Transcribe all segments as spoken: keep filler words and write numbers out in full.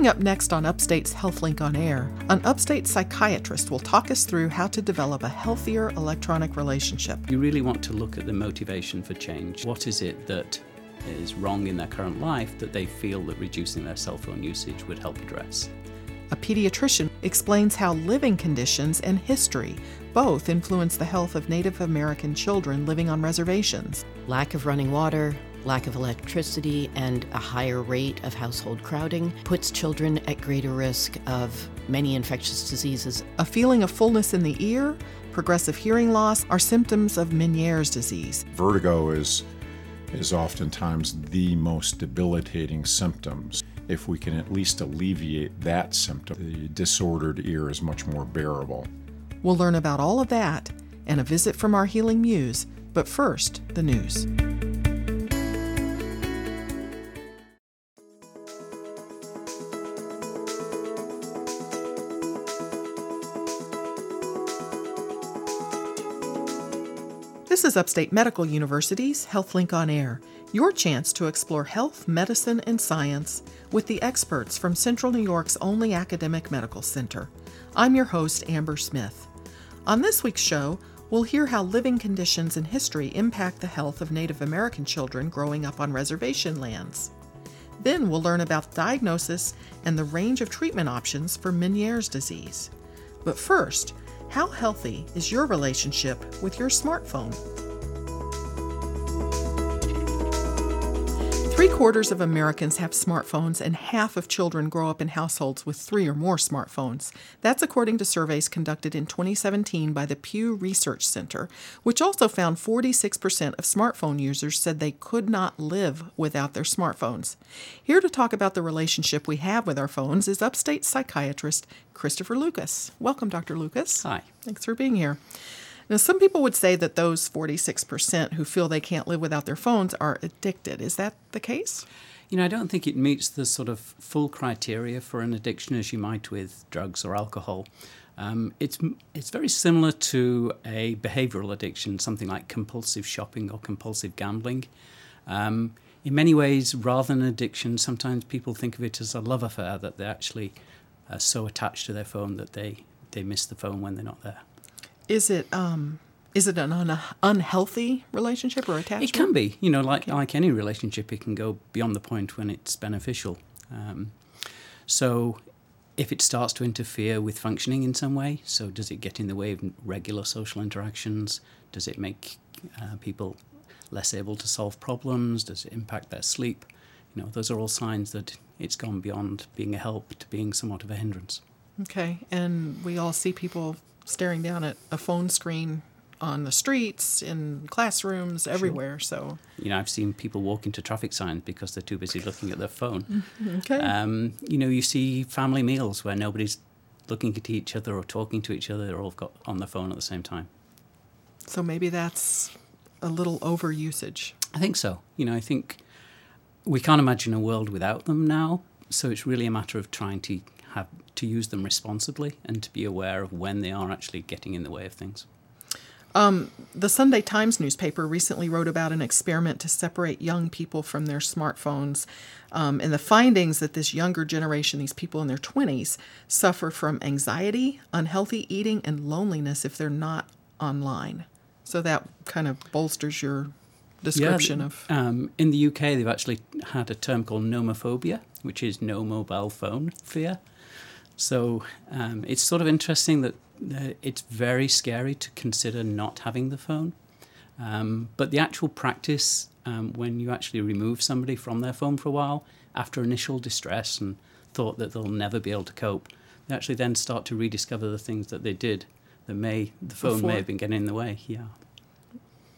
Coming up next on Upstate's HealthLink on Air, an Upstate psychiatrist will talk us through how to develop a healthier electronic relationship. You really want to look at the motivation for change. What is it that is wrong in their current life that they feel that reducing their cell phone usage would help address? A pediatrician explains how living conditions and history both influence the health of Native American children living on reservations. Lack of running water, lack of electricity, and a higher rate of household crowding puts children at greater risk of many infectious diseases. A feeling of fullness in the ear, progressive hearing loss are symptoms of Meniere's disease. Vertigo is, is oftentimes the most debilitating symptoms. If we can at least alleviate that symptom, the disordered ear is much more bearable. We'll learn about all of that and a visit from our Healing Muse, but first, the news. This is Upstate Medical University's HealthLink on Air, your chance to explore health, medicine, and science with the experts from Central New York's only academic medical center. I'm your host, Amber Smith. On this week's show, we'll hear how living conditions and history impact the health of Native American children growing up on reservation lands. Then we'll learn about diagnosis and the range of treatment options for Meniere's disease. But first, how healthy is your relationship with your smartphone? Three quarters of Americans have smartphones, and half of children grow up in households with three or more smartphones. That's according to surveys conducted in twenty seventeen by the Pew Research Center, which also found forty-six percent of smartphone users said they could not live without their smartphones. Here to talk about the relationship we have with our phones is Upstate psychiatrist Christopher Lucas. Welcome, Doctor Lucas. Hi. Thanks for being here. Now, some people would say that those forty-six percent who feel they can't live without their phones are addicted. Is that the case? You know, I don't think it meets the sort of full criteria for an addiction as you might with drugs or alcohol. Um, it's it's very similar to a behavioral addiction, something like compulsive shopping or compulsive gambling. Um, in many ways, rather than addiction, sometimes people think of it as a love affair, that they're actually uh, so attached to their phone that they, they miss the phone when they're not there. Is it um, is it an un- unhealthy relationship or attachment? It can be. You know, like, okay. like any relationship, it can go beyond the point when it's beneficial. Um, so if it starts to interfere with functioning in some way, so does it get in the way of regular social interactions? Does it make uh, people less able to solve problems? Does it impact their sleep? You know, those are all signs that it's gone beyond being a help to being somewhat of a hindrance. Okay, and we all see people staring down at a phone screen on the streets, in classrooms, everywhere. Sure. So, you know, I've seen people walk into traffic signs because they're too busy looking at their phone. Okay. Um, you know, you see family meals where nobody's looking at each other or talking to each other. They're all got on their phone at the same time. So maybe that's a little over usage. I think so. You know, I think we can't imagine a world without them now. So it's really a matter of trying to have to use them responsibly and to be aware of when they are actually getting in the way of things. Um, the Sunday Times newspaper recently wrote about an experiment to separate young people from their smartphones, um, and the findings that this younger generation, these people in their twenties, suffer from anxiety, unhealthy eating, and loneliness if they're not online. So that kind of bolsters your description yeah, of... Um, in the U K, they've actually had a term called nomophobia, which is no mobile phone fear. So um, it's sort of interesting that uh, it's very scary to consider not having the phone. Um, but the actual practice, um, when you actually remove somebody from their phone for a while, after initial distress and thought that they'll never be able to cope, they actually then start to rediscover the things that they did that may the phone Before. may have been getting in the way. Yeah.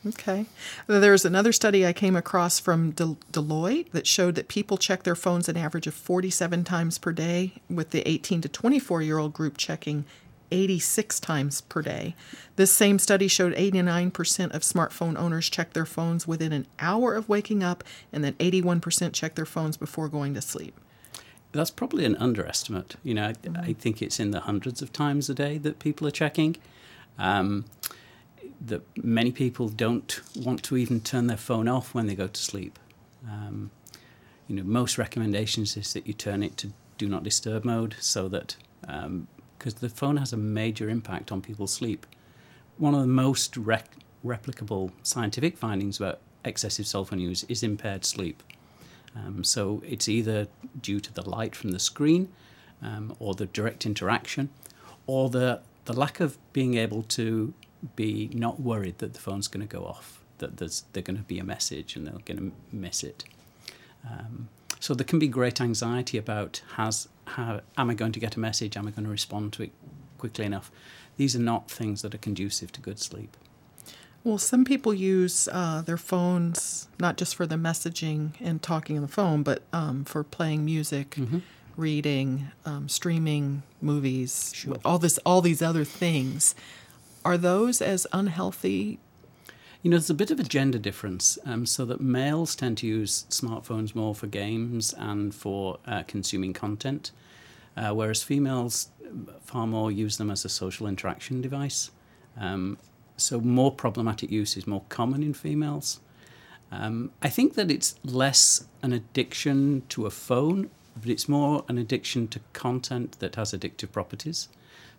Okay. There's another study I came across from De- Deloitte that showed that people check their phones an average of forty-seven times per day, with the eighteen to twenty-four-year-old group checking eighty-six times per day. This same study showed eighty-nine percent of smartphone owners check their phones within an hour of waking up, and then eighty-one percent check their phones before going to sleep. That's probably an underestimate. You know, I, mm-hmm. I think it's in the hundreds of times a day that people are checking. Um that many people don't want to even turn their phone off when they go to sleep. Um, you know, most recommendations is that you turn it to do not disturb mode, so that um, because the phone has a major impact on people's sleep. One of the most rec- replicable scientific findings about excessive cell phone use is impaired sleep. Um, so it's either due to the light from the screen um, or the direct interaction, or the, the lack of being able to be not worried that the phone's going to go off, that there's there's going to be a message and they're going to miss it. Um, so there can be great anxiety about has how am I going to get a message, am I going to respond to it quickly enough? These are not things that are conducive to good sleep. Well, some people use uh, their phones not just for the messaging and talking on the phone, but um, for playing music, mm-hmm. reading, um, streaming movies, sure. all this, all these other things. Are those as unhealthy? You know, there's a bit of a gender difference, um, so that males tend to use smartphones more for games and for uh, consuming content, uh, whereas females far more use them as a social interaction device. Um, So more problematic use is more common in females. Um, I think that it's less an addiction to a phone, but it's more an addiction to content that has addictive properties.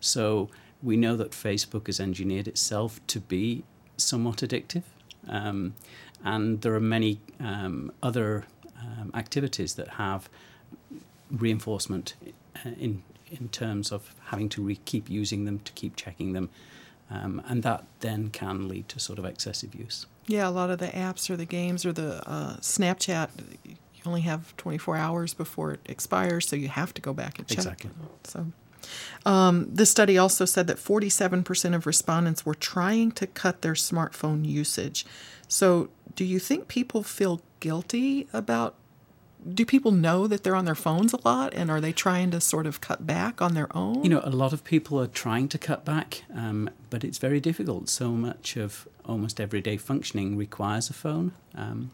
So we know that Facebook has engineered itself to be somewhat addictive. Um, and there are many um, other um, activities that have reinforcement in, in terms of having to re- keep using them, to keep checking them. Um, and that then can lead to sort of excessive use. Yeah, a lot of the apps or the games or the uh, Snapchat, you only have twenty-four hours before it expires, so you have to go back and check. Exactly. So, um, this study also said that forty-seven percent of respondents were trying to cut their smartphone usage. So do you think people feel guilty about, do people know that they're on their phones a lot, and are they trying to sort of cut back on their own? You know, a lot of people are trying to cut back, um, but it's very difficult. So much of almost everyday functioning requires a phone. Um,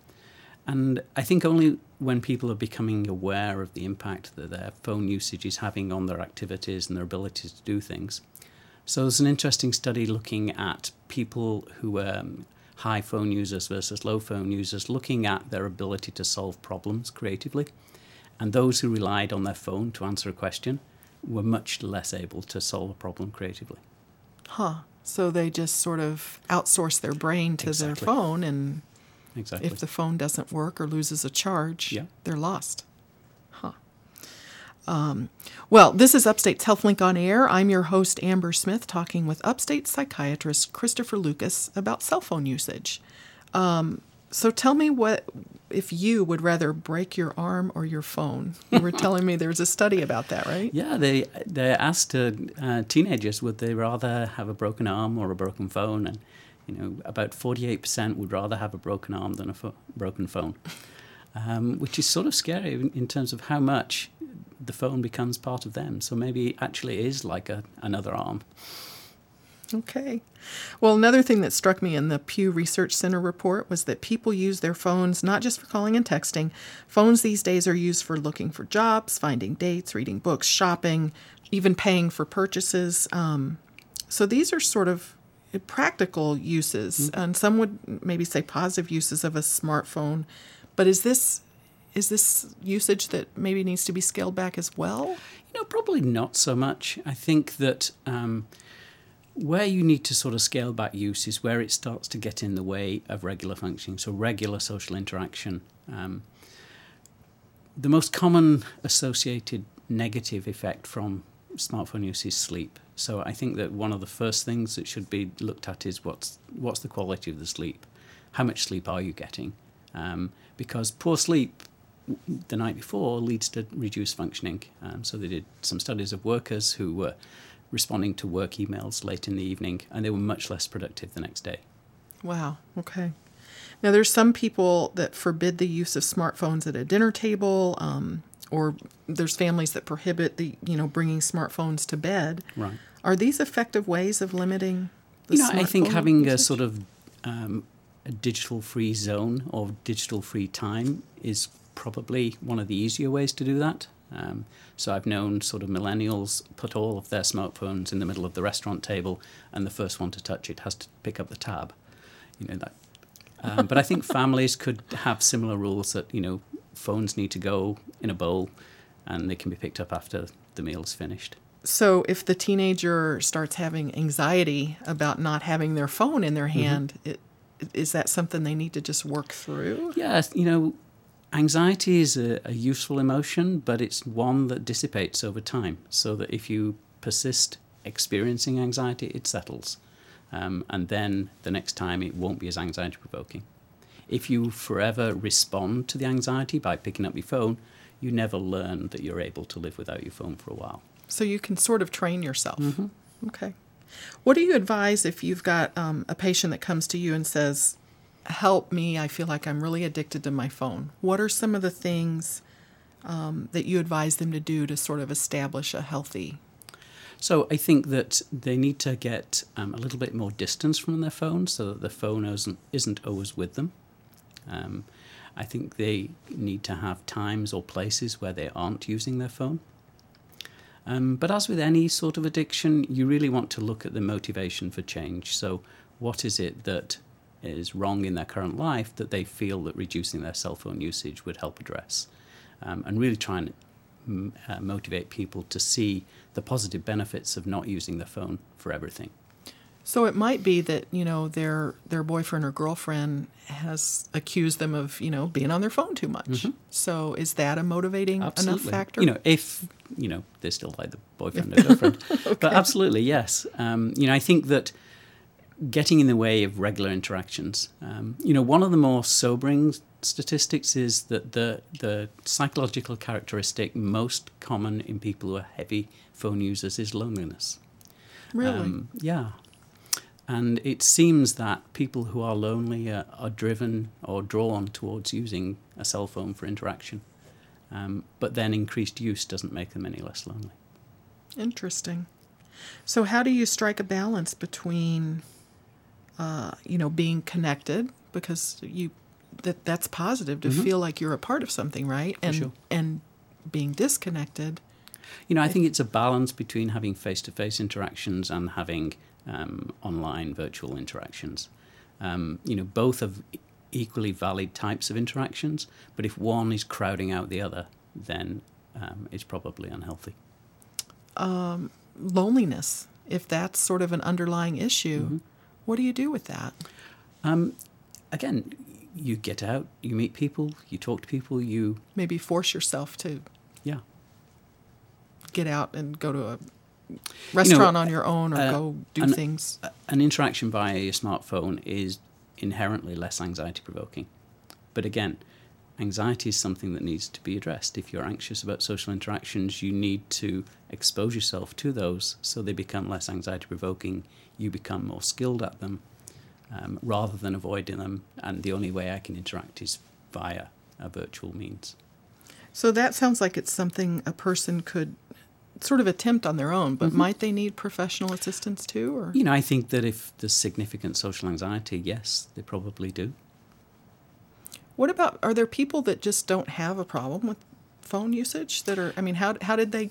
and I think only when people are becoming aware of the impact that their phone usage is having on their activities and their ability to do things. So there's an interesting study looking at people who um high phone users versus low phone users, looking at their ability to solve problems creatively. And those who relied on their phone to answer a question were much less able to solve a problem creatively. Huh. So they just sort of outsource their brain to exactly. their phone, and exactly. if the phone doesn't work or loses a charge, yeah. they're lost. Huh. Um, well, this is Upstate's HealthLink on Air. I'm your host, Amber Smith, talking with Upstate psychiatrist Christopher Lucas about cell phone usage. Um, so tell me what, if you would rather break your arm or your phone. You were telling me there was a study about that, right? Yeah, they they asked uh, uh, teenagers would they rather have a broken arm or a broken phone, and you know about forty-eight percent would rather have a broken arm than a fo- broken phone, um, which is sort of scary in, in terms of how much the phone becomes part of them. So maybe it actually is like a, another arm. Okay. Well, another thing that struck me in the Pew Research Center report was that people use their phones not just for calling and texting. Phones these days are used for looking for jobs, finding dates, reading books, shopping, even paying for purchases. Um, so these are sort of practical uses, mm-hmm. and some would maybe say positive uses of a smartphone. But is this... Is this usage that maybe needs to be scaled back as well? You know, probably not so much. I think that um, where you need to sort of scale back use is where it starts to get in the way of regular functioning, so regular social interaction. Um, the most common associated negative effect from smartphone use is sleep. So I think that one of the first things that should be looked at is what's, what's the quality of the sleep? How much sleep are you getting? Um, because poor sleep the night before leads to reduced functioning. Um, so they did some studies of workers who were responding to work emails late in the evening, and they were much less productive the next day. Wow. Okay. Now, there's some people that forbid the use of smartphones at a dinner table, um, or there's families that prohibit the, you know, bringing smartphones to bed. Right. Are these effective ways of limiting the you know, smartphone I think having usage? a sort of um, a digital-free zone or digital-free time is probably one of the easier ways to do that. Um, so I've known sort of millennials put all of their smartphones in the middle of the restaurant table, and the first one to touch it has to pick up the tab. You know that. Um, but I think families could have similar rules that, you know, phones need to go in a bowl, and they can be picked up after the meal's finished. So if the teenager starts having anxiety about not having their phone in their hand, mm-hmm. it, is that something they need to just work through? Yes, you know, anxiety is a, a useful emotion, but it's one that dissipates over time, so that if you persist experiencing anxiety, it settles. Um, and then the next time it won't be as anxiety-provoking. If you forever respond to the anxiety by picking up your phone, you never learn that you're able to live without your phone for a while. So you can sort of train yourself. Mm-hmm. Okay. What do you advise if you've got um, a patient that comes to you and says, help me, I feel like I'm really addicted to my phone? What are some of the things um, that you advise them to do to sort of establish a healthy? So I think that they need to get um, a little bit more distance from their phone so that the phone isn't, isn't always with them. Um, I think they need to have times or places where they aren't using their phone. Um, but as with any sort of addiction, you really want to look at the motivation for change. So what is it that is wrong in their current life that they feel that reducing their cell phone usage would help address? Um, and really try and m- uh, motivate people to see the positive benefits of not using their phone for everything. So it might be that, you know, their their boyfriend or girlfriend has accused them of, you know, being on their phone too much. Mm-hmm. So is that a motivating absolutely. enough factor? You know, if, you know, they're still like the boyfriend or girlfriend. Okay. But absolutely, yes. Um, you know, I think that getting in the way of regular interactions, um, you know, one of the more sobering statistics is that the the psychological characteristic most common in people who are heavy phone users is loneliness. Really? Um, yeah. And it seems that people who are lonely are, are driven or drawn towards using a cell phone for interaction. Um, but then increased use doesn't make them any less lonely. Interesting. So how do you strike a balance between, uh, you know, being connected, because you that that's positive to mm-hmm. feel like you're a part of something, right? And, for sure. and being disconnected. You know, I think it's a balance between having face-to-face interactions and having Um, online virtual interactions. Um, you know, both have equally valid types of interactions, but if one is crowding out the other, then um, it's probably unhealthy. Um, loneliness, if that's sort of an underlying issue, mm-hmm. what do you do with that? Um, again, you get out, you meet people, you talk to people, you... Maybe force yourself to... Yeah. Get out and go to a... restaurant you know, on your own or uh, go do an, things. An interaction via your smartphone is inherently less anxiety-provoking. But again, anxiety is something that needs to be addressed. If you're anxious about social interactions, you need to expose yourself to those so they become less anxiety-provoking. You become more skilled at them um, rather than avoiding them. And the only way I can interact is via a virtual means. So that sounds like it's something a person could... sort of attempt on their own, but mm-hmm. might they need professional assistance too? Or you know, I think that if there's significant social anxiety, yes, they probably do. What about, are there people that just don't have a problem with phone usage that are, I mean, how how did they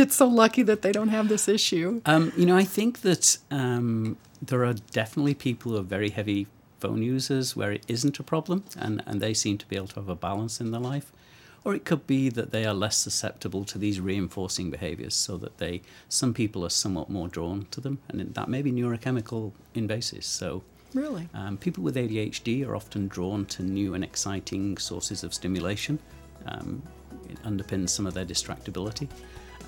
get so lucky that they don't have this issue? Um, you know, I think that um, there are definitely people who are very heavy phone users where it isn't a problem, and, and they seem to be able to have a balance in their life. Or it could be that they are less susceptible to these reinforcing behaviors, so that they, some people are somewhat more drawn to them, and that may be neurochemical in basis. So, really, um, people with A D H D are often drawn to new and exciting sources of stimulation. Um, it underpins some of their distractibility,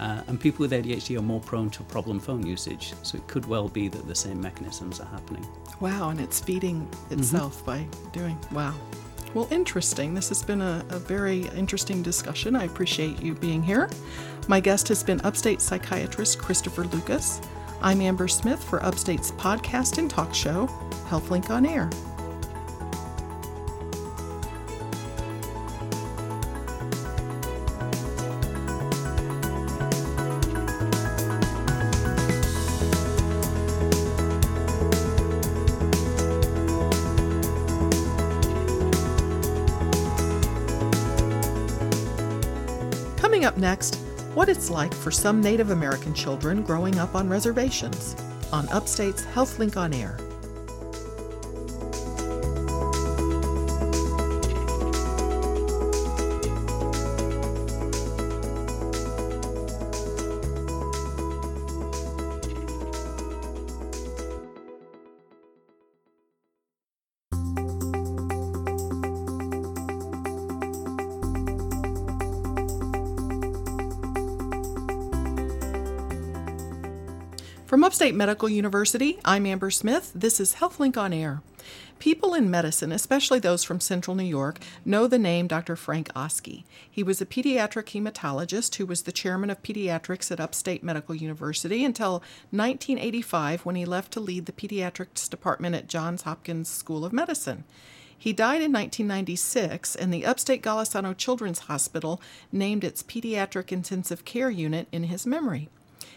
uh, and people with A D H D are more prone to problem phone usage. So it could well be that the same mechanisms are happening. Wow, and it's feeding itself mm-hmm. by doing wow. Well, interesting. This has been a, a very interesting discussion. I appreciate you being here. My guest has been Upstate psychiatrist Christopher Lucas. I'm Amber Smith for Upstate's podcast and talk show, HealthLink on Air. Up next, what it's like for some Native American children growing up on reservations on Upstate's HealthLink on Air. From Upstate Medical University, I'm Amber Smith. This is HealthLink on Air. People in medicine, especially those from central New York, know the name Doctor Frank Oski. He was a pediatric hematologist who was the chairman of pediatrics at Upstate Medical University until nineteen eighty-five, when he left to lead the pediatrics department at Johns Hopkins School of Medicine. He died in nineteen ninety-six, and the Upstate Golisano Children's Hospital named its pediatric intensive care unit in his memory.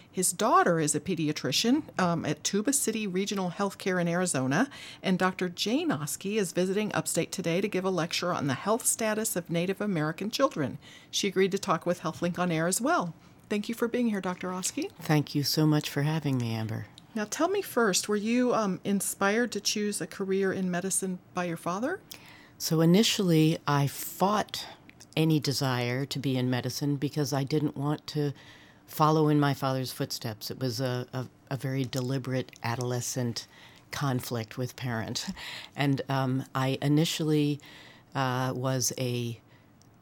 His daughter is a pediatrician um, at Tuba City Regional Healthcare in Arizona, and Doctor Jane Oski is visiting Upstate today to give a lecture on the health status of Native American children. She agreed to talk with HealthLink on Air as well. Thank you for being here, Doctor Oski. Thank you so much for having me, Amber. Now tell me first, were you um, inspired to choose a career in medicine by your father? So initially, I fought any desire to be in medicine because I didn't want to follow in my father's footsteps. It was a, a, a very deliberate adolescent conflict with parent. And um, I initially uh, was a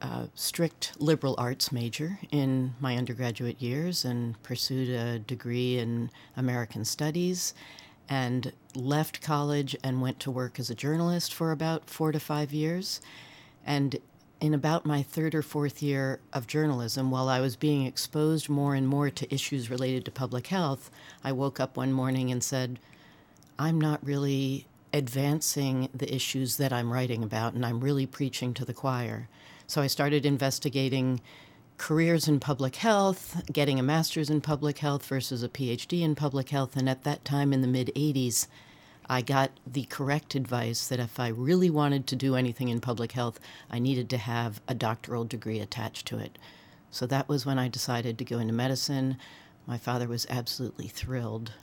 uh, strict liberal arts major in my undergraduate years and pursued a degree in American Studies and left college and went to work as a journalist for about four to five years. And in about my third or fourth year of journalism, while I was being exposed more and more to issues related to public health, I woke up one morning and said, I'm not really advancing the issues that I'm writing about, and I'm really preaching to the choir. So I started investigating careers in public health, getting a master's in public health versus a P H D in public health, and at that time in the mid-eighties, I got the correct advice that if I really wanted to do anything in public health, I needed to have a doctoral degree attached to it. So that was when I decided to go into medicine. My father was absolutely thrilled.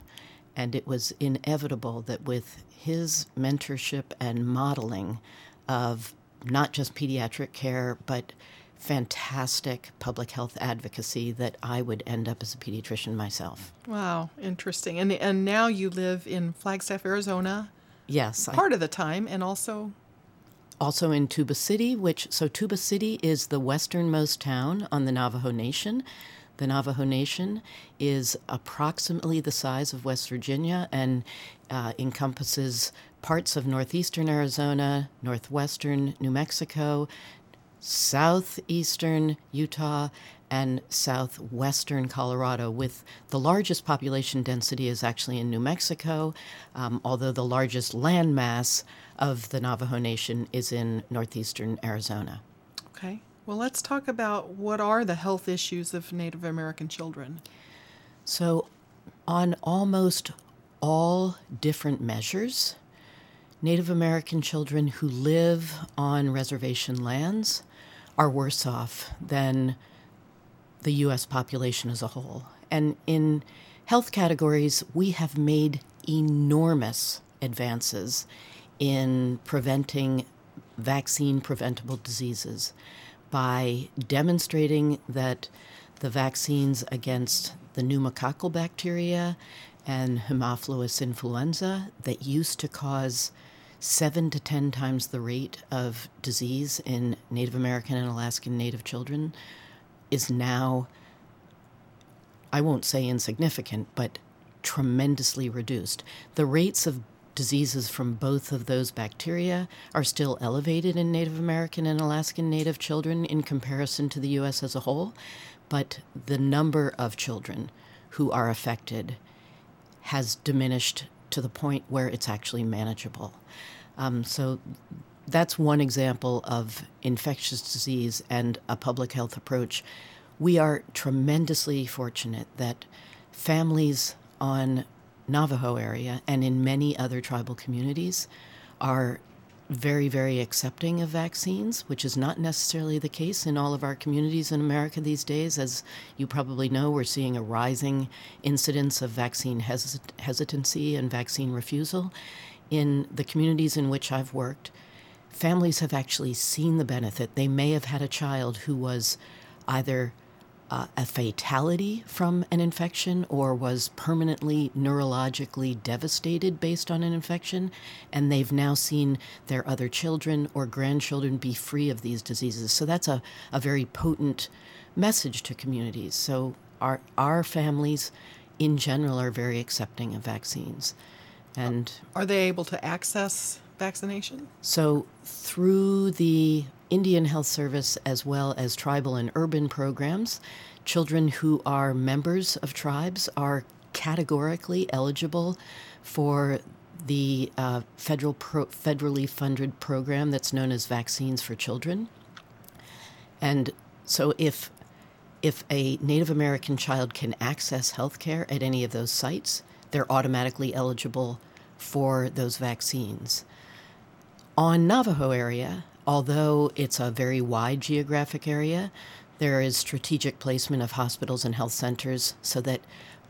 And it was inevitable that with his mentorship and modeling of not just pediatric care, but fantastic public health advocacy, that I would end up as a pediatrician myself. Wow, interesting. And and now you live in Flagstaff, Arizona. Yes, part I, of the time, and also also in Tuba City, which so Tuba City is the westernmost town on the Navajo Nation. The Navajo Nation is approximately the size of West Virginia and uh, encompasses parts of northeastern Arizona, northwestern New Mexico, southeastern Utah, and southwestern Colorado, with the largest population density is actually in New Mexico, um, although the largest land mass of the Navajo Nation is in northeastern Arizona. Okay. Well, let's talk about what are the health issues of Native American children. So on almost all different measures, Native American children who live on reservation lands are worse off than the U S population as a whole. And in health categories, we have made enormous advances in preventing vaccine-preventable diseases by demonstrating that the vaccines against the pneumococcal bacteria and Haemophilus influenza that used to cause seven to ten times the rate of disease in Native American and Alaskan Native children is now, I won't say insignificant, but tremendously reduced. The rates of diseases from both of those bacteria are still elevated in Native American and Alaskan Native children in comparison to the U S as a whole, but the number of children who are affected has diminished to the point where it's actually manageable. Um, so that's one example of infectious disease and a public health approach. We are tremendously fortunate that families on Navajo area and in many other tribal communities are very, very accepting of vaccines, which is not necessarily the case in all of our communities in America these days. As you probably know, we're seeing a rising incidence of vaccine hesit- hesitancy and vaccine refusal. In the communities in which I've worked, families have actually seen the benefit. They may have had a child who was either uh, a fatality from an infection or was permanently neurologically devastated based on an infection, and they've now seen their other children or grandchildren be free of these diseases. So that's a, a very potent message to communities. So our, our families in general, are very accepting of vaccines. And are they able to access vaccination? So through the Indian Health Service, as well as tribal and urban programs, children who are members of tribes are categorically eligible for the uh, federal pro- federally funded program that's known as Vaccines for Children. And so if if a Native American child can access health care at any of those sites, they're automatically eligible for those vaccines. On Navajo area, although it's a very wide geographic area, there is strategic placement of hospitals and health centers so that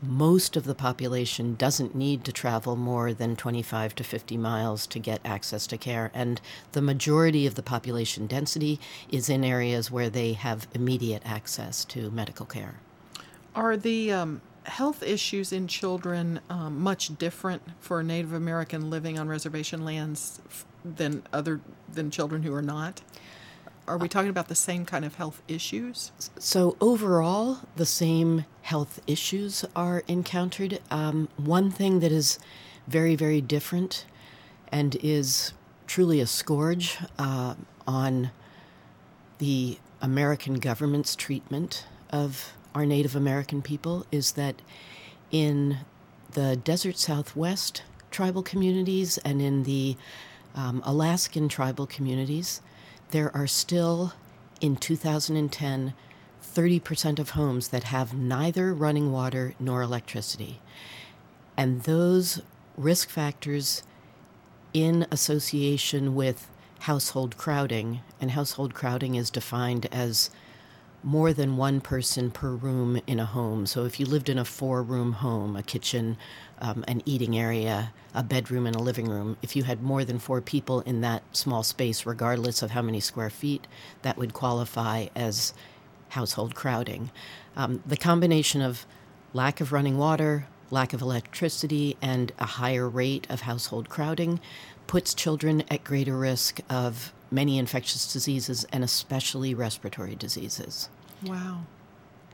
most of the population doesn't need to travel more than twenty-five to fifty miles to get access to care. And the majority of the population density is in areas where they have immediate access to medical care. Are the um, health issues in children um, much different for Native American living on reservation lands than other than children who are not? Are we talking about the same kind of health issues? So overall, the same health issues are encountered. Um, one thing that is very, very different and is truly a scourge uh, on the American government's treatment of our Native American people is that in the desert Southwest tribal communities and in the um, Alaskan tribal communities, there are still, in two thousand ten, thirty percent of homes that have neither running water nor electricity. And those risk factors in association with household crowding, and household crowding is defined as more than one person per room in a home. So if you lived in a four-room home, a kitchen, um, an eating area, a bedroom, and a living room, if you had more than four people in that small space, regardless of how many square feet, that would qualify as household crowding. Um, the combination of lack of running water, lack of electricity, and a higher rate of household crowding puts children at greater risk of many infectious diseases, and especially respiratory diseases. Wow.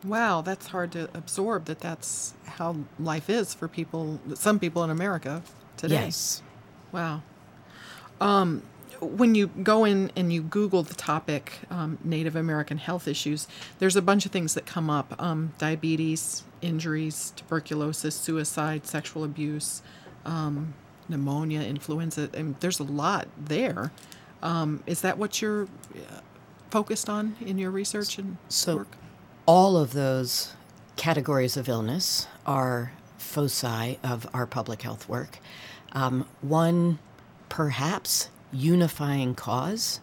Wow, that's hard to absorb that that's how life is for people, some people in America today. Yes. Wow. Um, when you go in and you Google the topic, um, Native American health issues, there's a bunch of things that come up. Um, diabetes, injuries, tuberculosis, suicide, sexual abuse, um, pneumonia, influenza. I mean, there's a lot there. Um, is that what you're focused on in your research and so work? All of those categories of illness are foci of our public health work. Um, one perhaps unifying cause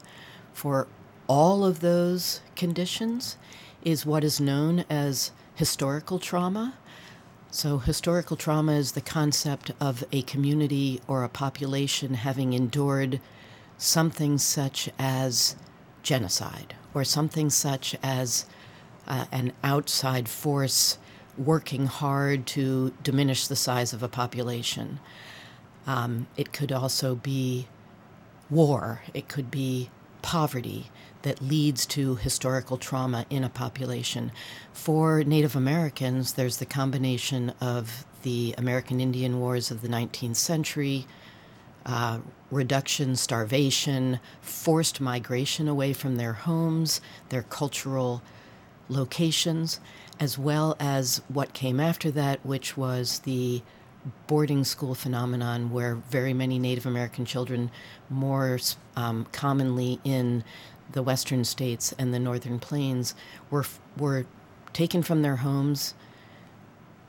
for all of those conditions is what is known as historical trauma. So historical trauma is the concept of a community or a population having endured something such as genocide or something such as uh, an outside force working hard to diminish the size of a population. Um, it could also be war. It could be poverty that leads to historical trauma in a population. For Native Americans, there's the combination of the American Indian Wars of the nineteenth century, Uh, reduction, starvation, forced migration away from their homes, their cultural locations, as well as what came after that, which was the boarding school phenomenon where very many Native American children, more um, commonly in the western states and the northern plains, were were taken from their homes,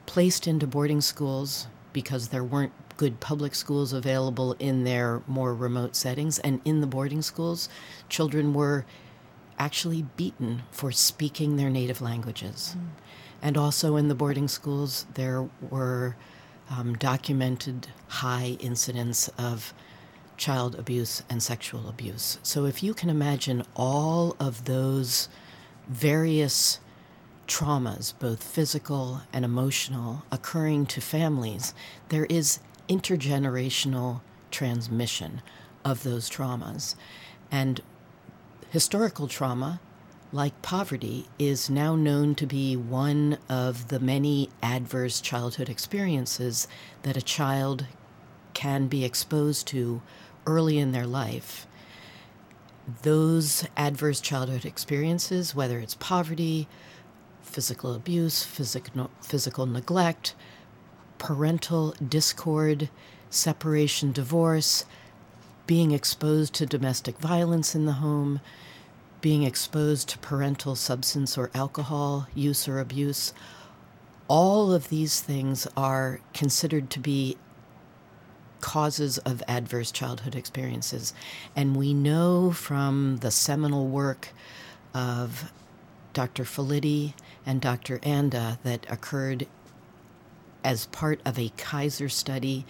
placed into boarding schools because there weren't good public schools available in their more remote settings. And in the boarding schools, children were actually beaten for speaking their native languages. Mm. And also in the boarding schools, there were um, documented high incidents of child abuse and sexual abuse. So if you can imagine all of those various traumas, both physical and emotional, occurring to families, there is intergenerational transmission of those traumas. And historical trauma like poverty, is now known to be one of the many adverse childhood experiences that a child can be exposed to early in their life. Those adverse childhood experiences, whether it's poverty, physical abuse, physical, physical neglect, parental discord, separation, divorce, being exposed to domestic violence in the home, being exposed to parental substance or alcohol use or abuse, all of these things are considered to be causes of adverse childhood experiences. And we know from the seminal work of Doctor Felitti and Doctor Anda that occurred as part of a Kaiser study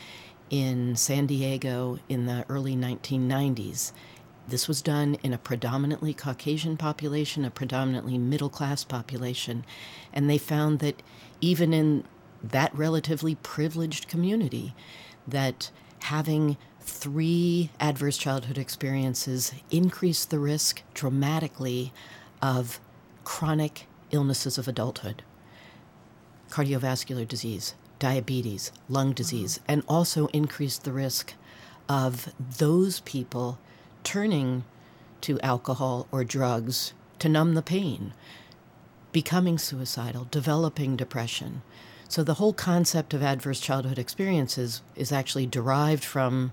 in San Diego in the early nineteen nineties. This was done in a predominantly Caucasian population, a predominantly middle-class population, and they found that even in that relatively privileged community, that having three adverse childhood experiences increased the risk dramatically of chronic illnesses of adulthood, cardiovascular disease, diabetes, lung disease, and also increased the risk of those people turning to alcohol or drugs to numb the pain, becoming suicidal, developing depression. So the whole concept of adverse childhood experiences is actually derived from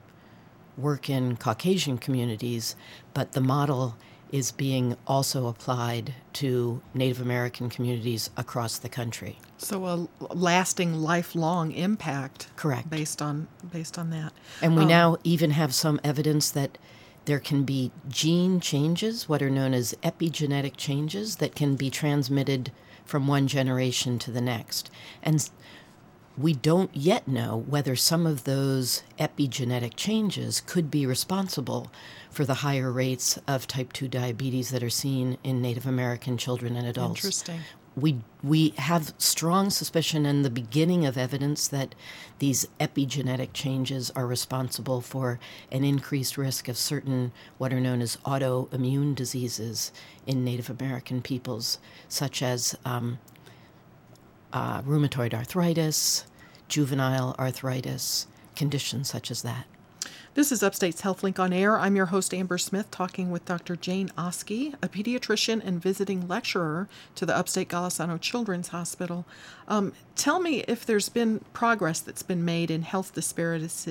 work in Caucasian communities, but the model is being also applied to Native American communities across the country. So a lasting, lifelong impact. Correct. Based on based on that. And we um, now even have some evidence that there can be gene changes, what are known as epigenetic changes, that can be transmitted from one generation to the next. And we don't yet know whether some of those epigenetic changes could be responsible for the higher rates of type two diabetes that are seen in Native American children and adults. Interesting. We we have strong suspicion and the beginning of evidence that these epigenetic changes are responsible for an increased risk of certain what are known as autoimmune diseases in Native American peoples, such as um, uh, rheumatoid arthritis, juvenile arthritis, conditions such as that. This is Upstate's HealthLink on Air. I'm your host, Amber Smith, talking with Doctor Jane Oski, a pediatrician and visiting lecturer to the Upstate Golisano Children's Hospital. Um, tell me if there's been progress that's been made in health disparities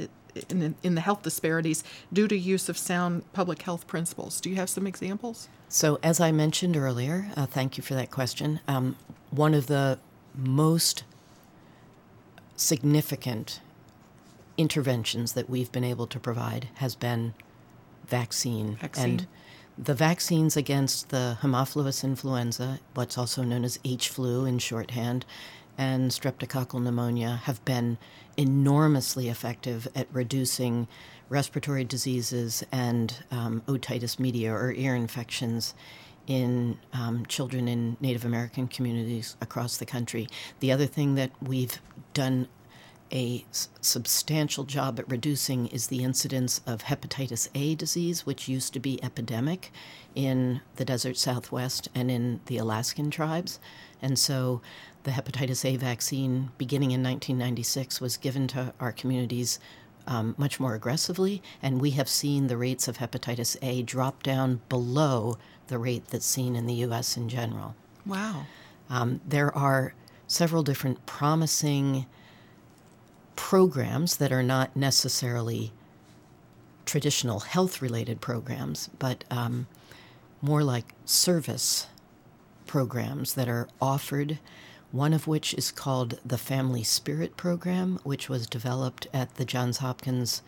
in, in the health disparities due to use of sound public health principles. Do you have some examples? So, as I mentioned earlier, uh, thank you for that question. Um, one of the most significant interventions that we've been able to provide has been vaccine. vaccine. And the vaccines against the Haemophilus influenza, what's also known as H-flu in shorthand, and streptococcal pneumonia have been enormously effective at reducing respiratory diseases and um, otitis media or ear infections in um, children in Native American communities across the country. The other thing that we've done a substantial job at reducing is the incidence of hepatitis A disease, which used to be epidemic in the desert Southwest and in the Alaskan tribes. And so the hepatitis A vaccine, beginning in nineteen ninety-six, was given to our communities um, much more aggressively, and we have seen the rates of hepatitis A drop down below the rate that's seen in the U S in general. Wow. Um, there are several different promising programs that are not necessarily traditional health-related programs, but um, more like service programs that are offered, one of which is called the Family Spirit Program, which was developed at the Johns Hopkins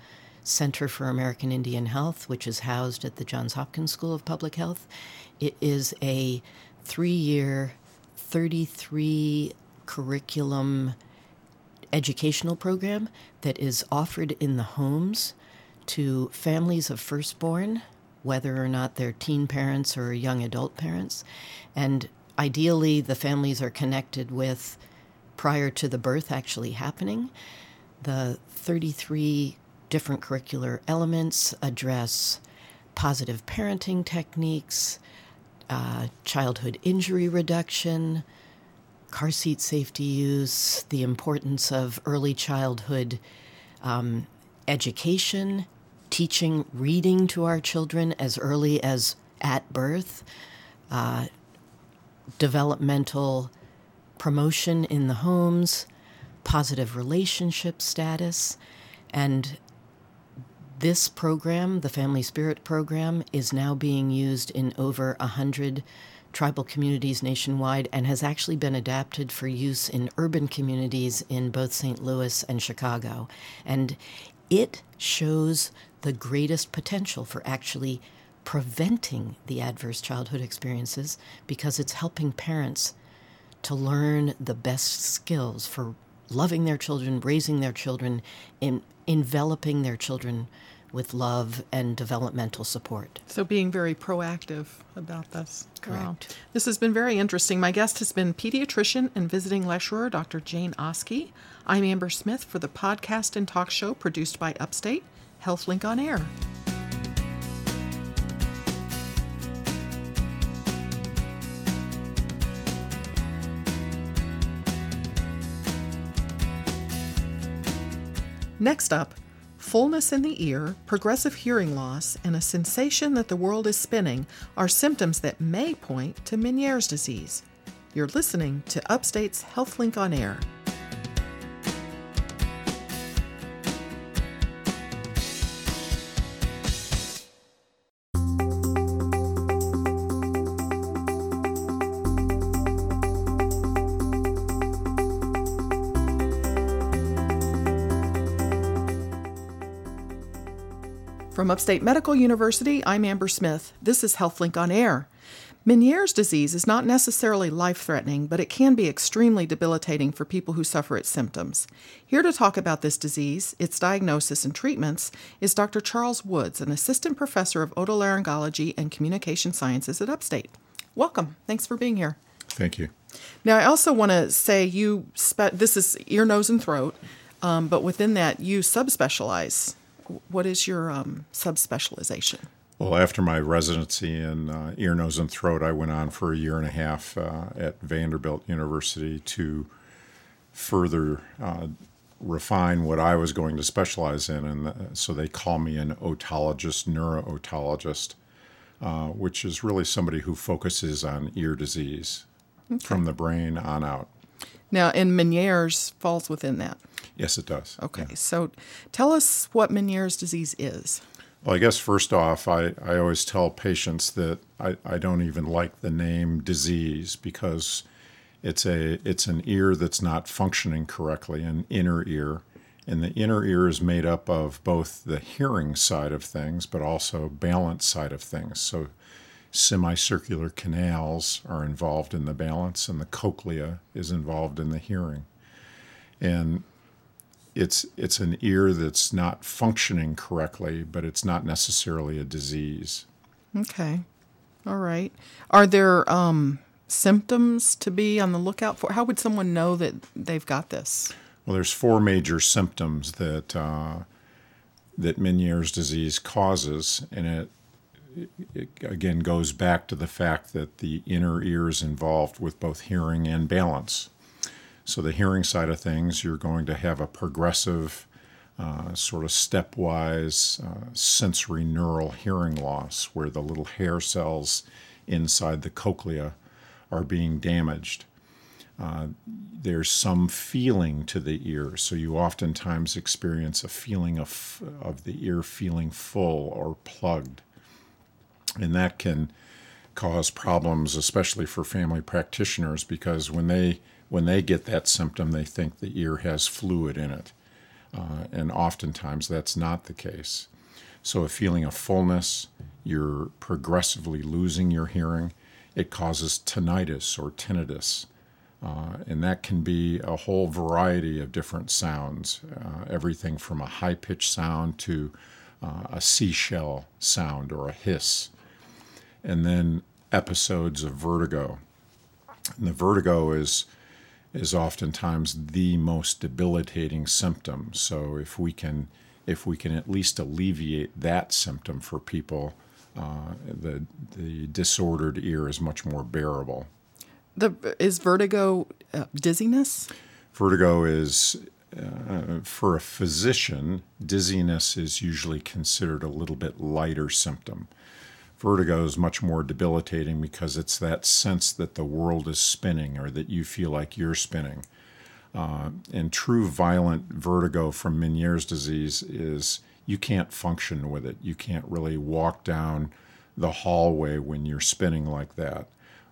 Center for American Indian Health, which is housed at the Johns Hopkins School of Public Health. It is a three-year, thirty-three curriculum educational program that is offered in the homes to families of firstborn, whether or not they're teen parents or young adult parents. And ideally, the families are connected with, prior to the birth actually happening, the thirty-three different curricular elements address positive parenting techniques, uh, childhood injury reduction, car seat safety use, the importance of early childhood um, education, teaching reading to our children as early as at birth, uh, developmental promotion in the homes, positive relationship status. And this program, the Family Spirit Program, is now being used in over one hundred tribal communities nationwide and has actually been adapted for use in urban communities in both Saint Louis and Chicago. And it shows the greatest potential for actually preventing the adverse childhood experiences because it's helping parents to learn the best skills for loving their children, raising their children, in enveloping their children with love and developmental support. So being very proactive about this. Correct. Wow. This has been very interesting. My guest has been pediatrician and visiting lecturer, Doctor Jane Oski. I'm Amber Smith for the podcast and talk show produced by Upstate, HealthLink on Air. Next up, fullness in the ear, progressive hearing loss, and a sensation that the world is spinning are symptoms that may point to Meniere's disease. You're listening to Upstate's HealthLink on Air. From Upstate Medical University, I'm Amber Smith. This is HealthLink on Air. Meniere's disease is not necessarily life-threatening, but it can be extremely debilitating for people who suffer its symptoms. Here to talk about this disease, its diagnosis, and treatments is Doctor Charles Woods, an assistant professor of otolaryngology and communication sciences at Upstate. Welcome. Thanks for being here. Thank you. Now, I also want to say you spe- this is ear, nose, and throat, um, but within that, you subspecialize. What is your um, subspecialization? Well, after my residency in uh, ear, nose, and throat, I went on for a year and a half uh, at Vanderbilt University to further uh, refine what I was going to specialize in. And uh, so they call me an otologist, neuro-otologist, uh, which is really somebody who focuses on ear disease okay. from the brain on out. Now, and Meniere's falls within that. Yes, it does. Okay, yeah. So tell us what Meniere's disease is. Well, I guess first off, I, I always tell patients that I, I don't even like the name disease because it's a it's an ear that's not functioning correctly, an inner ear. And the inner ear is made up of both the hearing side of things, but also balance side of things. So semicircular canals are involved in the balance, and the cochlea is involved in the hearing. And It's it's an ear that's not functioning correctly, but it's not necessarily a disease. Okay. All right. Are there um, symptoms to be on the lookout for? How would someone know that they've got this? Well, there's four major symptoms that uh, that Meniere's disease causes, and it, it, it again goes back to the fact that the inner ear is involved with both hearing and balance. So the hearing side of things, you're going to have a progressive, uh, sort of stepwise uh, sensory neural hearing loss where the little hair cells inside the cochlea are being damaged. Uh, there's some feeling to the ear, so you oftentimes experience a feeling of, of the ear feeling full or plugged, and that can cause problems, especially for family practitioners, because when they When they get that symptom, they think the ear has fluid in it, uh, and oftentimes that's not the case. So a feeling of fullness, you're progressively losing your hearing. It causes tinnitus or tinnitus, uh, and that can be a whole variety of different sounds, uh, everything from a high-pitched sound to uh, a seashell sound or a hiss, and then episodes of vertigo. And the vertigo is... is oftentimes the most debilitating symptom. So if we can if we can at least alleviate that symptom for people, uh, the the disordered ear is much more bearable. The is vertigo uh, dizziness? Vertigo is, uh, for a physician, dizziness is usually considered a little bit lighter symptom. Vertigo is much more debilitating because it's that sense that the world is spinning or that you feel like you're spinning. Uh, and true violent vertigo from Meniere's disease is you can't function with it. You can't really walk down the hallway when you're spinning like that.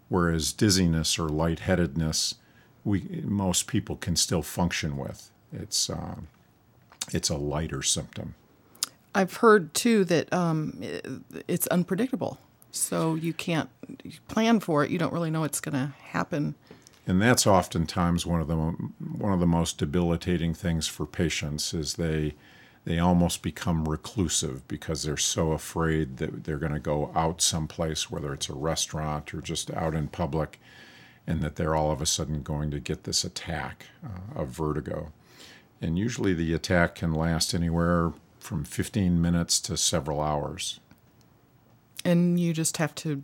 Whereas dizziness or lightheadedness, we most people can still function with. It's uh, it's a lighter symptom. I've heard, too, that um, it's unpredictable, so you can't plan for it. You don't really know what's going to happen. And that's oftentimes one of the one of the most debilitating things for patients is they they almost become reclusive because they're so afraid that they're going to go out someplace, whether it's a restaurant or just out in public, and that they're all of a sudden going to get this attack uh, of vertigo. And usually the attack can last anywhere from fifteen minutes to several hours. And you just have to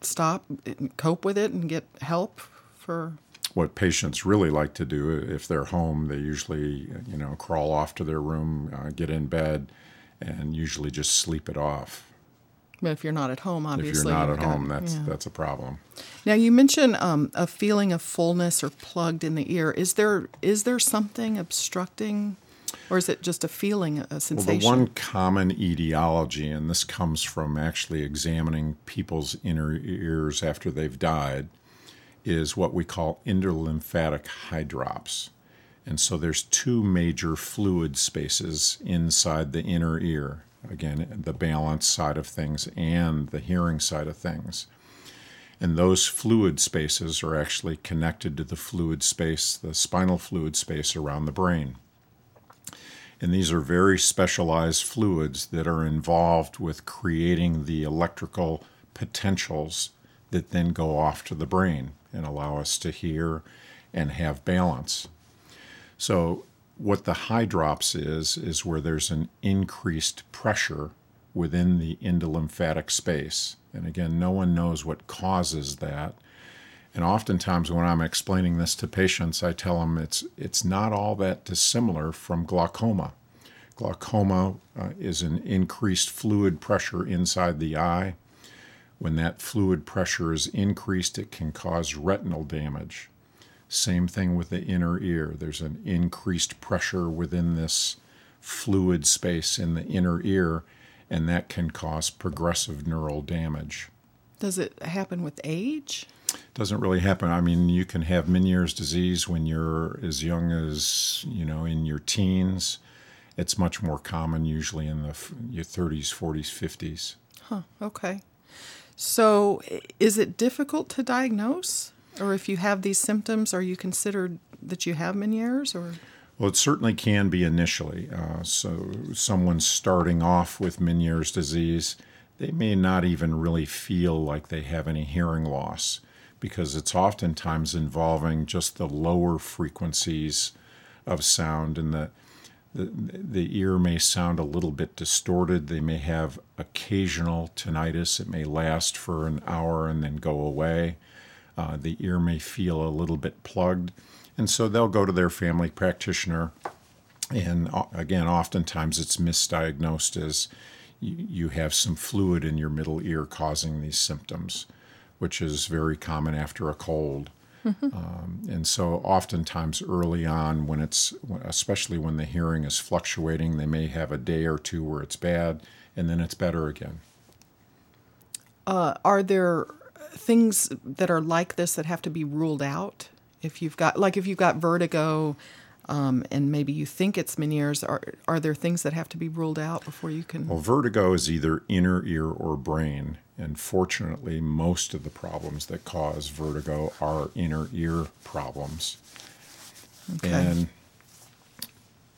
stop and cope with it and get help for... What patients really like to do, if they're home, they usually, you know, crawl off to their room, uh, get in bed, and usually just sleep it off. But if you're not at home, obviously. If you're not at home, that's yeah. that's a problem. Now, you mentioned um, a feeling of fullness or plugged in the ear. Is there is there something obstructing, or is it just a feeling, a sensation? Well, the one common etiology, and this comes from actually examining people's inner ears after they've died, is what we call interlymphatic hydrops. And so there's two major fluid spaces inside the inner ear. Again, the balance side of things and the hearing side of things. And those fluid spaces are actually connected to the fluid space, the spinal fluid space around the brain. And these are very specialized fluids that are involved with creating the electrical potentials that then go off to the brain and allow us to hear and have balance. So what the hydrops is, is where there's an increased pressure within the endolymphatic space. And again, no one knows what causes that. And oftentimes when I'm explaining this to patients, I tell them it's, it's not all that dissimilar from glaucoma. Glaucoma uh, is an increased fluid pressure inside the eye. When that fluid pressure is increased, it can cause retinal damage. Same thing with the inner ear. There's an increased pressure within this fluid space in the inner ear, and that can cause progressive neural damage. Does it happen with age? Doesn't really happen. I mean, you can have Meniere's disease when you're as young as, you know, in your teens. It's much more common usually in the your thirties, forties, fifties. Huh, okay. So is it difficult to diagnose? Or if you have these symptoms, are you considered that you have Meniere's? Or? Well, it certainly can be initially. Uh, so someone starting off with Meniere's disease, they may not even really feel like they have any hearing loss because it's oftentimes involving just the lower frequencies of sound, and the, the, the ear may sound a little bit distorted. They may have occasional tinnitus. It may last for an hour and then go away. Uh, the ear may feel a little bit plugged. And so they'll go to their family practitioner. And uh, again, oftentimes it's misdiagnosed as you, you have some fluid in your middle ear causing these symptoms, which is very common after a cold. Mm-hmm. Um, and so oftentimes early on, when it's, especially when the hearing is fluctuating, they may have a day or two where it's bad, and then it's better again. Uh, are there... things that are like this that have to be ruled out? If you've got, like if you've got vertigo um, and maybe you think it's Meniere's, are are there things that have to be ruled out before you can? Well, vertigo is either inner ear or brain. And fortunately, most of the problems that cause vertigo are inner ear problems. Okay. And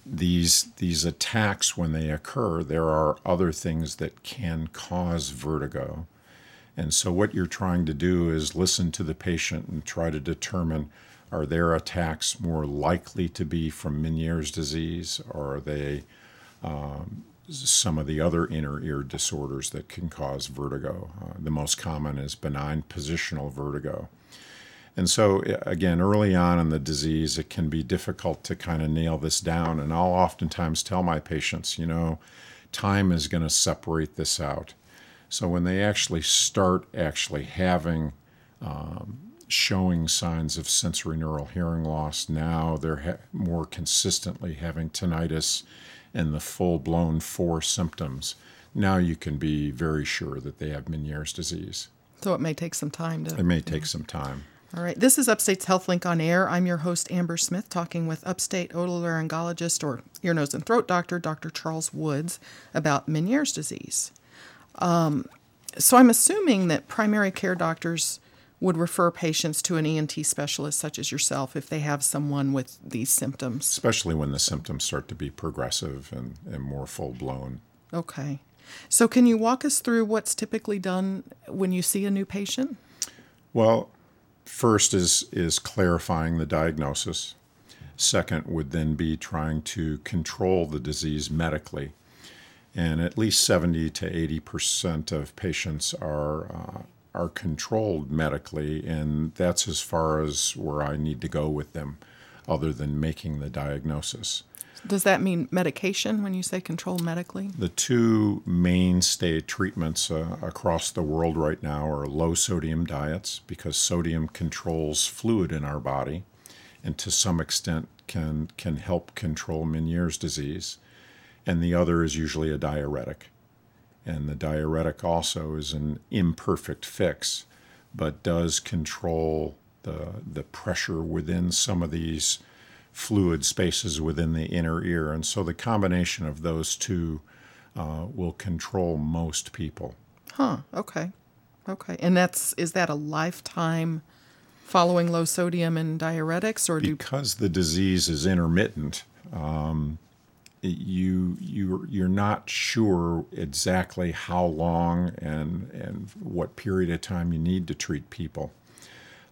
these these attacks, when they occur, there are other things that can cause vertigo. And so what you're trying to do is listen to the patient and try to determine, are their attacks more likely to be from Meniere's disease, or are they um, some of the other inner ear disorders that can cause vertigo. Uh, the most common is benign positional vertigo. And so, again, early on in the disease, it can be difficult to kind of nail this down. And I'll oftentimes tell my patients, you know, time is going to separate this out. So when they actually start actually having, um, showing signs of sensorineural hearing loss, now they're ha- more consistently having tinnitus and the full-blown four symptoms, now you can be very sure that they have Meniere's disease. So it may take some time to... It may take yeah. some time. All right. This is Upstate's HealthLink on Air. I'm your host, Amber Smith, talking with Upstate otolaryngologist or ear, nose, and throat doctor, Dr. Charles Woods, about Meniere's disease. Um, so I'm assuming that primary care doctors would refer patients to an E N T specialist such as yourself if they have someone with these symptoms. Especially when the symptoms start to be progressive and, and more full-blown. Okay. So can you walk us through what's typically done when you see a new patient? Well, first is, is clarifying the diagnosis. Second would then be trying to control the disease medically. And at least seventy to eighty percent of patients are uh, are controlled medically, and that's as far as where I need to go with them other than making the diagnosis. Does that mean medication when you say control medically? The two mainstay treatments uh, across the world right now are low-sodium diets, because sodium controls fluid in our body and to some extent can, can help control Meniere's disease. And the other is usually a diuretic. And the diuretic also is an imperfect fix, but does control the, the pressure within some of these fluid spaces within the inner ear. And so the combination of those two uh, will control most people. Huh, okay. Okay. And that's is that a lifetime following low sodium and diuretics? or do Because the disease is intermittent, um, you you you're not sure exactly how long and and what period of time you need to treat people.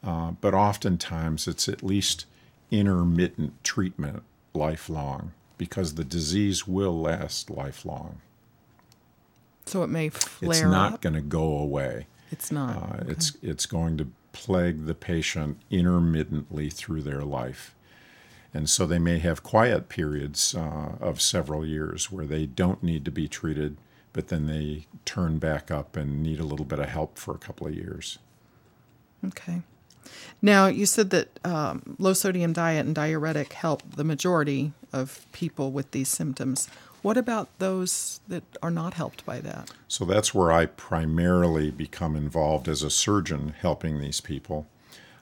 Uh, but oftentimes it's at least intermittent treatment lifelong, because the disease will last lifelong. So it may flare up? It's not going to go away. It's not. Uh, okay. It's it's going to plague the patient intermittently through their life. And so they may have quiet periods uh, of several years where they don't need to be treated, but then they turn back up and need a little bit of help for a couple of years. Okay. Now, you said that um, low-sodium diet and diuretic help the majority of people with these symptoms. What about those that are not helped by that? So that's where I primarily become involved as a surgeon helping these people.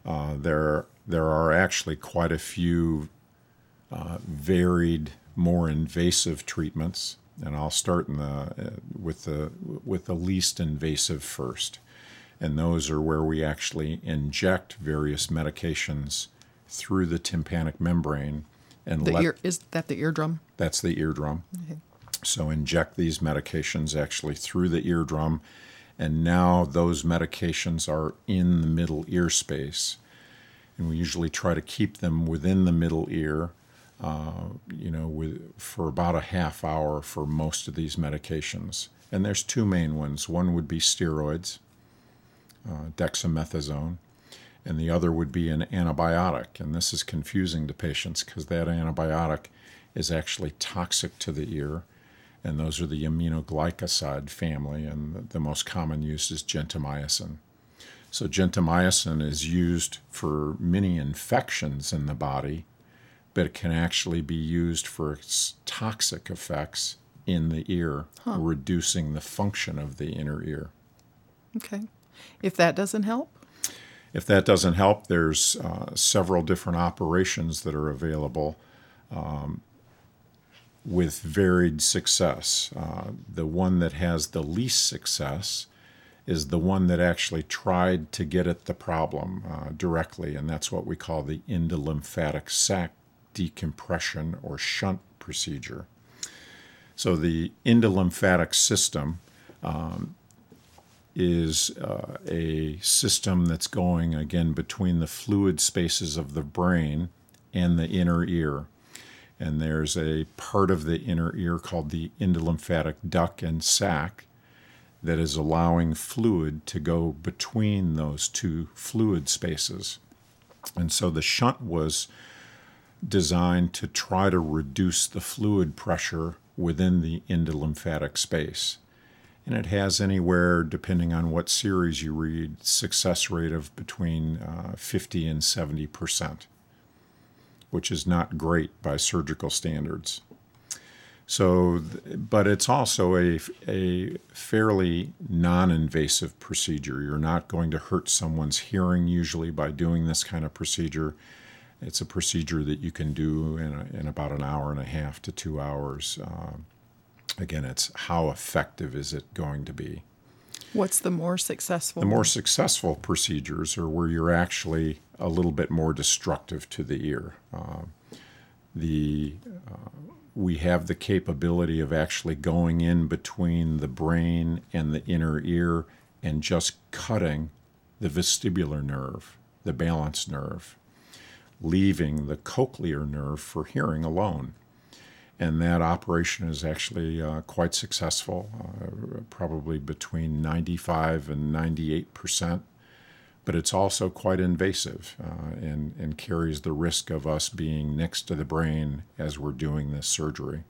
Uh, there, there are actually quite a few uh, varied, more invasive treatments, and I'll start in the, uh, with the with the least invasive first. And those are where we actually inject various medications through the tympanic membrane. And the let, ear, is that the eardrum? That's the eardrum. Okay. So inject these medications actually through the eardrum, and now those medications are in the middle ear space. And we usually try to keep them within the middle ear, uh, you know, with, for about a half hour for most of these medications. And there's two main ones. One would be steroids. Uh, dexamethasone, and the other would be an antibiotic. And this is confusing to patients because that antibiotic is actually toxic to the ear, and those are the aminoglycoside family, and the, the most common use is gentamicin. So gentamicin is used for many infections in the body, but it can actually be used for its toxic effects in the ear, huh. reducing the function of the inner ear. Okay. If that doesn't help? If that doesn't help, there's uh, several different operations that are available um, with varied success. Uh, the one that has the least success is the one that actually tried to get at the problem uh, directly, and that's what we call the endolymphatic sac decompression or shunt procedure. So the endolymphatic system um, is uh, a system that's going, again, between the fluid spaces of the brain and the inner ear. and there's a part of the inner ear called the endolymphatic duct and sac that is allowing fluid to go between those two fluid spaces. And so the shunt was designed to try to reduce the fluid pressure within the endolymphatic space. And it has anywhere, depending on what series you read, success rate of between uh, fifty and seventy percent, which is not great by surgical standards. So, but it's also a, a fairly non-invasive procedure. You're not going to hurt someone's hearing usually by doing this kind of procedure. It's a procedure that you can do in, a, in about an hour and a half to two hours. Uh, Again, it's how effective is it going to be? What's the more successful? The more successful procedures are where you're actually a little bit more destructive to the ear. Uh, the uh, we have the capability of actually going in between the brain and the inner ear and just cutting the vestibular nerve, the balance nerve, leaving the cochlear nerve for hearing alone. And that operation is actually uh, quite successful, uh, probably between ninety-five and ninety-eight percent. But it's also quite invasive uh, and, and carries the risk of us being next to the brain as we're doing this surgery.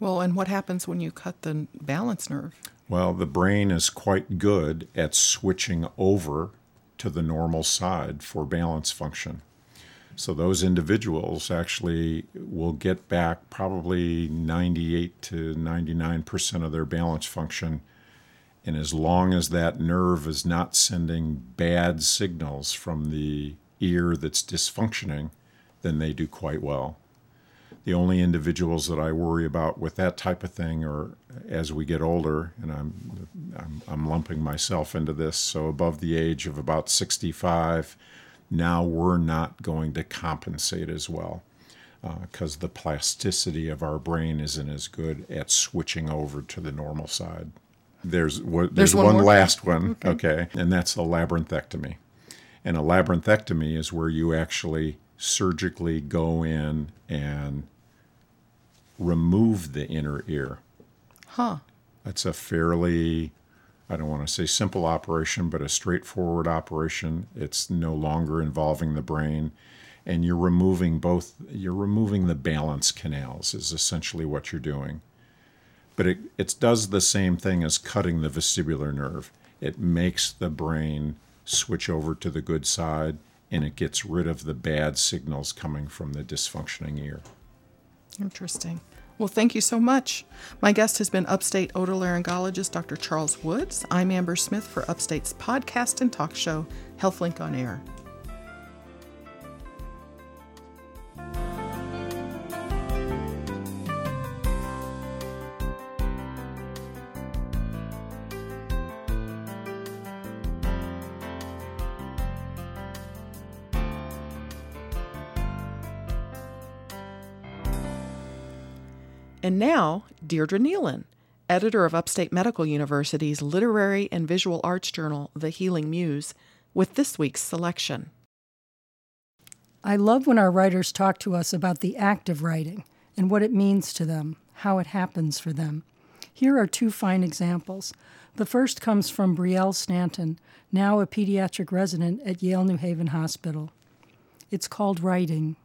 Well, and what happens when you cut the balance nerve? Well, the brain is quite good at switching over to the normal side for balance function. So those individuals actually will get back probably ninety-eight to ninety-nine percent of their balance function. And as long as that nerve is not sending bad signals from the ear that's dysfunctioning, then they do quite well. The only individuals that I worry about with that type of thing are as we get older, and I'm I'm, I'm lumping myself into this, so above the age of about sixty-five, now we're not going to compensate as well because uh, the plasticity of our brain isn't as good at switching over to the normal side. There's w- there's, there's one, one last one, okay. okay, and that's a labyrinthectomy. And a labyrinthectomy is where you actually surgically go in and remove the inner ear. Huh. That's a fairly... I don't want to say simple operation, but a straightforward operation. It's no longer involving the brain, and you're removing both, you're removing the balance canals is essentially what you're doing. But it, it does the same thing as cutting the vestibular nerve. It makes the brain switch over to the good side, and it gets rid of the bad signals coming from the dysfunctioning ear. Interesting. Well, thank you so much. My guest has been Upstate otolaryngologist Doctor Charles Woods. I'm Amber Smith for Upstate's podcast and talk show, HealthLink on Air. And now, Deirdre Nealon, editor of Upstate Medical University's literary and visual arts journal, The Healing Muse, with this week's selection. I love when our writers talk to us about the act of writing and what it means to them, how it happens for them. Here are two fine examples. The first comes from Brielle Stanton, now a pediatric resident at Yale New Haven Hospital. It's called Writing.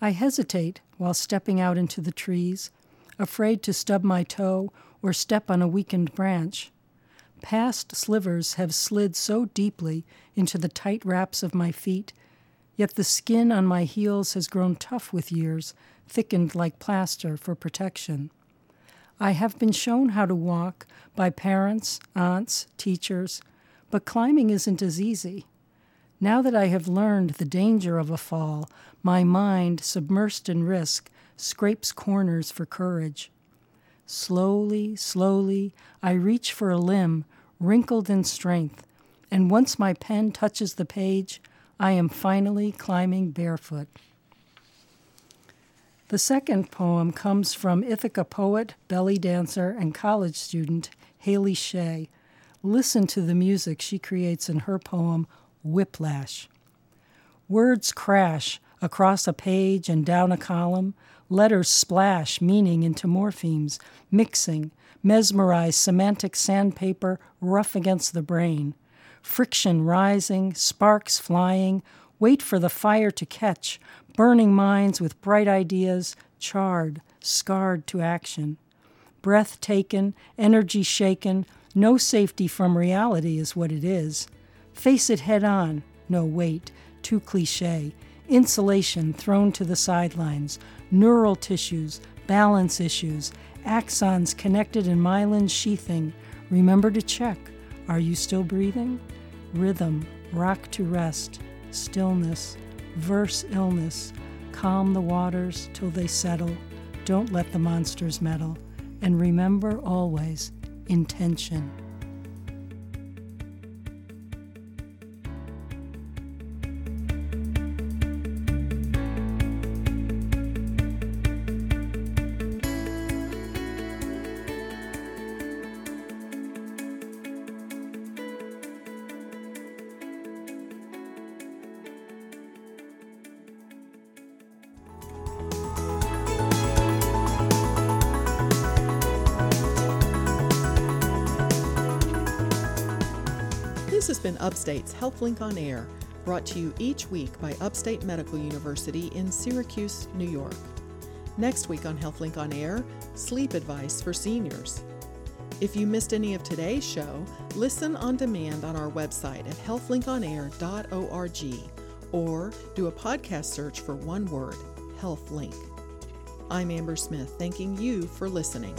I hesitate while stepping out into the trees, afraid to stub my toe or step on a weakened branch. Past slivers have slid so deeply into the tight wraps of my feet, yet the skin on my heels has grown tough with years, thickened like plaster for protection. I have been shown how to walk by parents, aunts, teachers, but climbing isn't as easy. Now that I have learned the danger of a fall, my mind, submersed in risk, scrapes corners for courage. Slowly, slowly, I reach for a limb, wrinkled in strength, and once my pen touches the page, I am finally climbing barefoot. The second poem comes from Ithaca poet, belly dancer, and college student Haley Shea. Listen to the music she creates in her poem, Whiplash. Words crash Across a page and down a column, letters splash meaning into morphemes, mixing, mesmerized semantic sandpaper rough against the brain. Friction rising, sparks flying, wait for the fire to catch, burning minds with bright ideas, charred, scarred to action. Breath taken, energy shaken, no safety from reality is what it is. Face it head on, no wait, too cliché. Insulation thrown to the sidelines, neural tissues, balance issues, axons connected in myelin sheathing. Remember to check. Are you still breathing? Rhythm, rock to rest, stillness, verse illness. Calm the waters till they settle. Don't let the monsters meddle. And remember always, intention. Upstate's HealthLink on Air, brought to you each week by Upstate Medical University in Syracuse, New York. Next week on HealthLink on Air, sleep advice for seniors. If you missed any of today's show, listen on demand on our website at health link on air dot org or do a podcast search for one word, HealthLink. I'm Amber Smith, thanking you for listening.